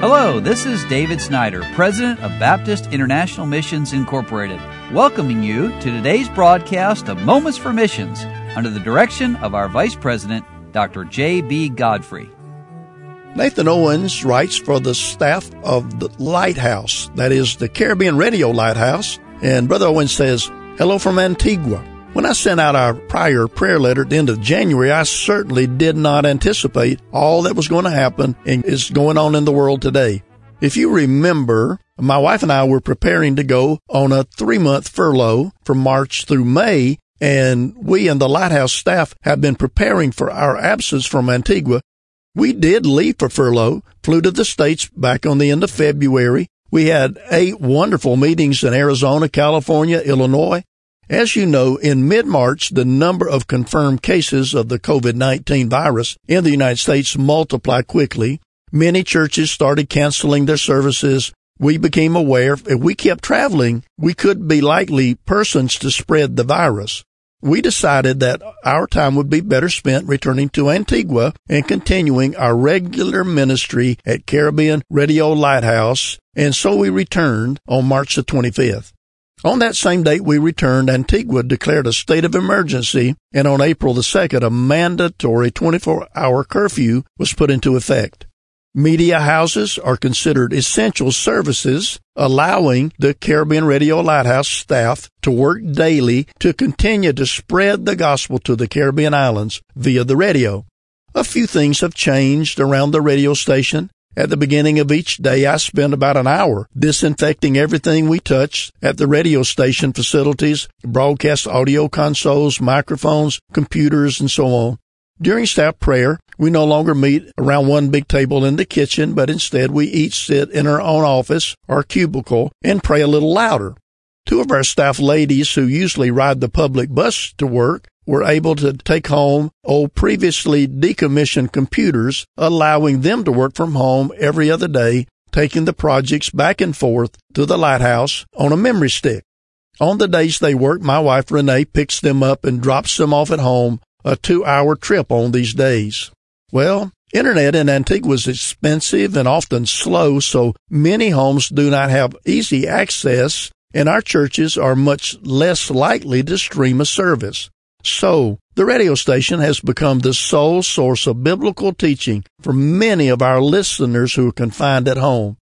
Hello, this is David Snyder, President of Baptist International Missions Incorporated, welcoming you to today's broadcast of Moments for Missions under the direction of our Vice President, Dr. J.B. Godfrey. Nathan Owens writes for the staff of the Lighthouse, that is the Caribbean Radio Lighthouse, and Brother Owens says, "Hello from Antigua. When I sent out our prior prayer letter at the end of January, I certainly did not anticipate all that was going to happen and is going on in the world today. If you remember, my wife and I were preparing to go on a 3-month furlough from March through May, and we and the Lighthouse staff have been preparing for our absence from Antigua. We did leave for furlough, flew to the States back on the end of February. We had 8 wonderful meetings in Arizona, California, Illinois. As you know, in mid-March, the number of confirmed cases of the COVID-19 virus in the United States multiplied quickly. Many churches started canceling their services. We became aware if we kept traveling, we could be likely persons to spread the virus. We decided that our time would be better spent returning to Antigua and continuing our regular ministry at Caribbean Radio Lighthouse, and so we returned on March the 25th. On that same date we returned, Antigua declared a state of emergency, and on April the 2nd, a mandatory 24-hour curfew was put into effect. Media houses are considered essential services, allowing the Caribbean Radio Lighthouse staff to work daily to continue to spread the gospel to the Caribbean islands via the radio. A few things have changed around the radio station. At the beginning of each day, I spend about an hour disinfecting everything we touch at the radio station facilities, broadcast audio consoles, microphones, computers, and so on. During staff prayer, we no longer meet around one big table in the kitchen, but instead we each sit in our own office or cubicle and pray a little louder. 2 of our staff ladies, who usually ride the public bus to work, were able to take home old previously decommissioned computers, allowing them to work from home every other day, taking the projects back and forth to the Lighthouse on a memory stick. On the days they work, my wife Renee picks them up and drops them off at home, a 2-hour trip on these days. Well, internet in Antigua is expensive and often slow, so many homes do not have easy access, and our churches are much less likely to stream a service. So, the radio station has become the sole source of biblical teaching for many of our listeners who are confined at home.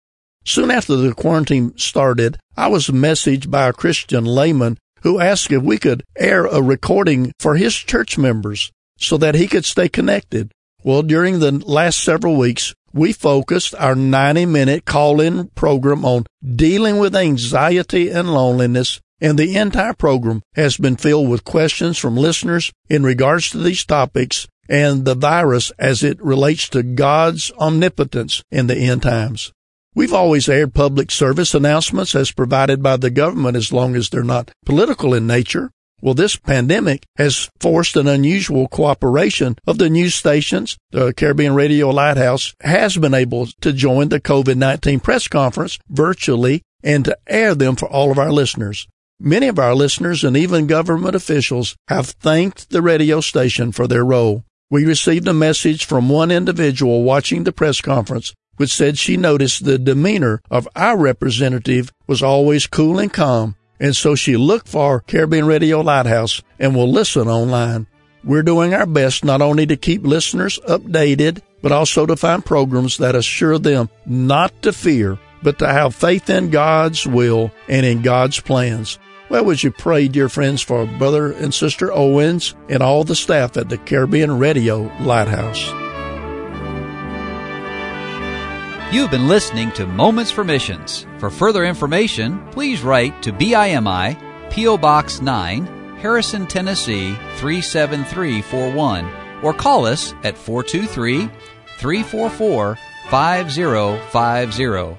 Soon after the quarantine started, I was messaged by a Christian layman who asked if we could air a recording for his church members so that he could stay connected. Well, during the last several weeks, we focused our 90-minute call-in program on dealing with anxiety and loneliness, and the entire program has been filled with questions from listeners in regards to these topics and the virus as it relates to God's omnipotence in the end times. We've always aired public service announcements as provided by the government as long as they're not political in nature. Well, this pandemic has forced an unusual cooperation of the news stations. The Caribbean Radio Lighthouse has been able to join the COVID-19 press conference virtually and to air them for all of our listeners. Many of our listeners and even government officials have thanked the radio station for their role. We received a message from one individual watching the press conference, which said she noticed the demeanor of our representative was always cool and calm, and so she looked for Caribbean Radio Lighthouse and will listen online. We're doing our best not only to keep listeners updated, but also to find programs that assure them not to fear, but to have faith in God's will and in God's plans. Well, would you pray, dear friends, for Brother and Sister Owens and all the staff at the Caribbean Radio Lighthouse. You've been listening to Moments for Missions. For further information, please write to BIMI, P.O. Box 9, Harrison, Tennessee, 37341, or call us at 423-344-5050.